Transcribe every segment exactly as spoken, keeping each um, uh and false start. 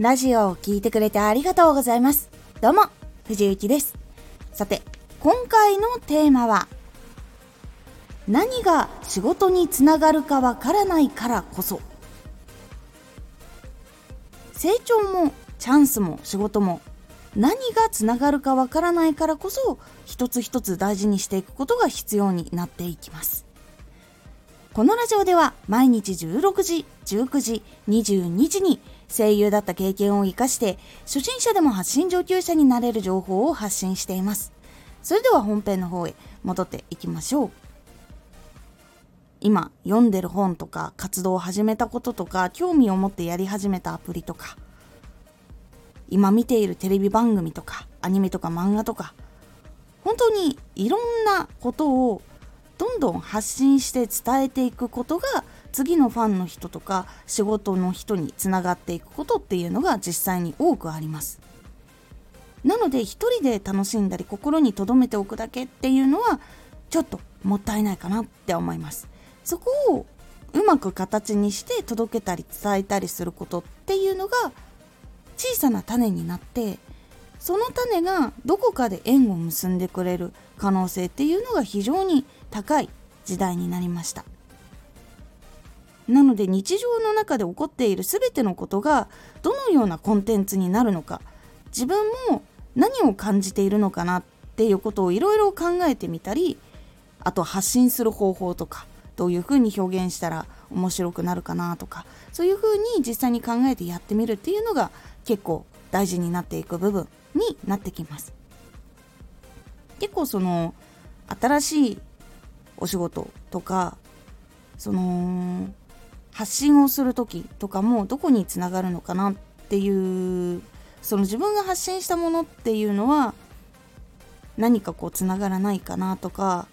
ラジオを聞いてくれてありがとうございます。どうも、藤幸です。さて、今回のテーマは、何が仕事につながるかわからないからこそ、成長もチャンスも仕事も何がつながるかわからないからこそ、一つ一つ大事にしていくことが必要になっていきます。このラジオでは毎日じゅうろくじ、じゅうくじ、にじゅうにじに声優だった経験を生かして初心者でも発信上級者になれる情報を発信しています。それでは本編の方へ戻っていきましょう。今読んでる本とか活動を始めたこととか興味を持ってやり始めたアプリとか、今見ているテレビ番組とかアニメとか漫画とか、本当にいろんなことをどんどん発信して伝えていくことが、次のファンの人とか仕事の人につながっていくことっていうのが実際に多くあります。なので、一人で楽しんだり心に留めておくだけっていうのはちょっともったいないかなって思います。そこをうまく形にして届けたり伝えたりすることっていうのが小さな種になって、その種がどこかで縁を結んでくれる可能性っていうのが非常に高い時代になりました。なので、日常の中で起こっている全てのことがどのようなコンテンツになるのか、自分も何を感じているのかなっていうことをいろいろ考えてみたり、あと発信する方法とかどういうふうに表現したら面白くなるかなとか、そういうふうに実際に考えてやってみるっていうのが結構大事になっていく部分になってきます。結構その新しいお仕事とか、その発信をする時とかもどこにつながるのかなっていう、その自分が発信したものっていうのは何かこうつながらないかなとか、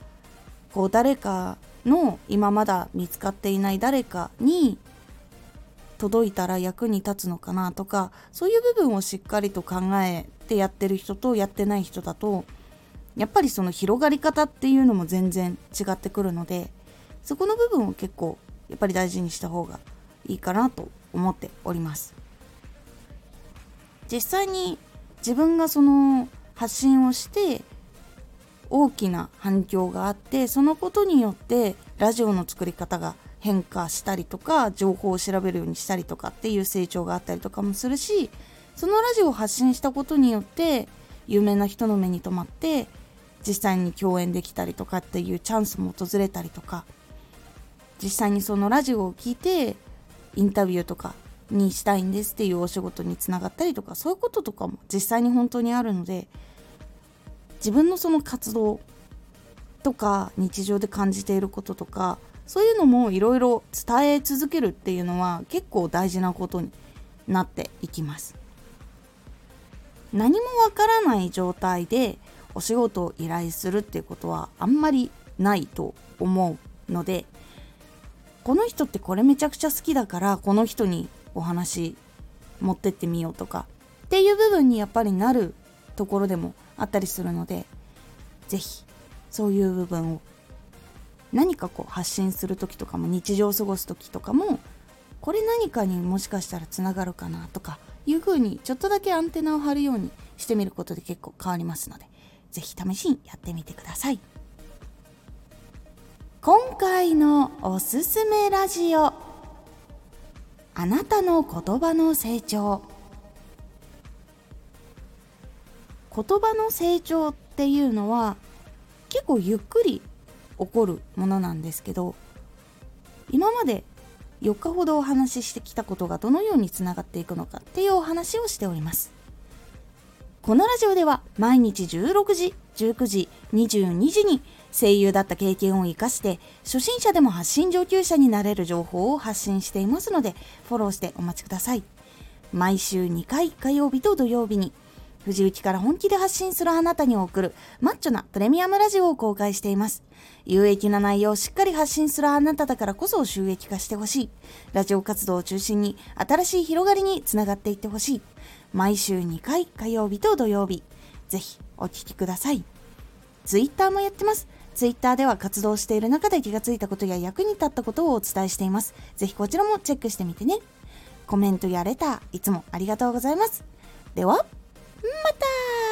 こう誰かの今まだ見つかっていない誰かに届いたら役に立つのかなとか、そういう部分をしっかりと考えてやってる人とやってない人だと、やっぱりその広がり方っていうのも全然違ってくるので、そこの部分を結構やっぱり大事にした方がいいかなと思っております。実際に自分がその発信をして大きな反響があって、そのことによってラジオの作り方が変化したりとか、情報を調べるようにしたりとかっていう成長があったりとかもするし、そのラジオを発信したことによって有名な人の目に留まって実際に共演できたりとかっていうチャンスも訪れたりとか、実際にそのラジオを聞いてインタビューとかにしたいんですっていうお仕事につながったりとか、そういうこととかも実際に本当にあるので、自分のその活動とか日常で感じていることとか、そういうのもいろいろ伝え続けるっていうのは結構大事なことになっていきます。何もわからない状態でお仕事を依頼するっていうことはあんまりないと思うので、この人ってこれめちゃくちゃ好きだからこの人にお話持ってってみようとかっていう部分にやっぱりなるところでもあったりするので、ぜひそういう部分を何かこう発信する時とかも、日常を過ごす時とかも、これ何かにもしかしたらつながるかなとかいう風にちょっとだけアンテナを張るようにしてみることで結構変わりますので、ぜひ試しにやってみてください。今回のおすすめラジオ、あなたの言葉の成長。言葉の成長っていうのは結構ゆっくり起こるものなんですけど、今までよっかほどお話ししてきたことがどのようにつながっていくのかっていうお話をしております。このラジオでは毎日じゅうろくじ、じゅうくじ、にじゅうにじに声優だった経験を生かして初心者でも発信上級者になれる情報を発信していますので、フォローしてお待ちください。毎週にかい、火曜日と土曜日に藤雪から本気で発信するあなたに送るマッチョなプレミアムラジオを公開しています。有益な内容をしっかり発信するあなただからこそ収益化してほしい。ラジオ活動を中心に新しい広がりにつながっていってほしい。毎週にかい、火曜日と土曜日、ぜひお聞きください。ツイッターもやってます。ツイッターでは活動している中で気がついたことや役に立ったことをお伝えしています。ぜひこちらもチェックしてみてね。コメントやレターいつもありがとうございます。ではまた。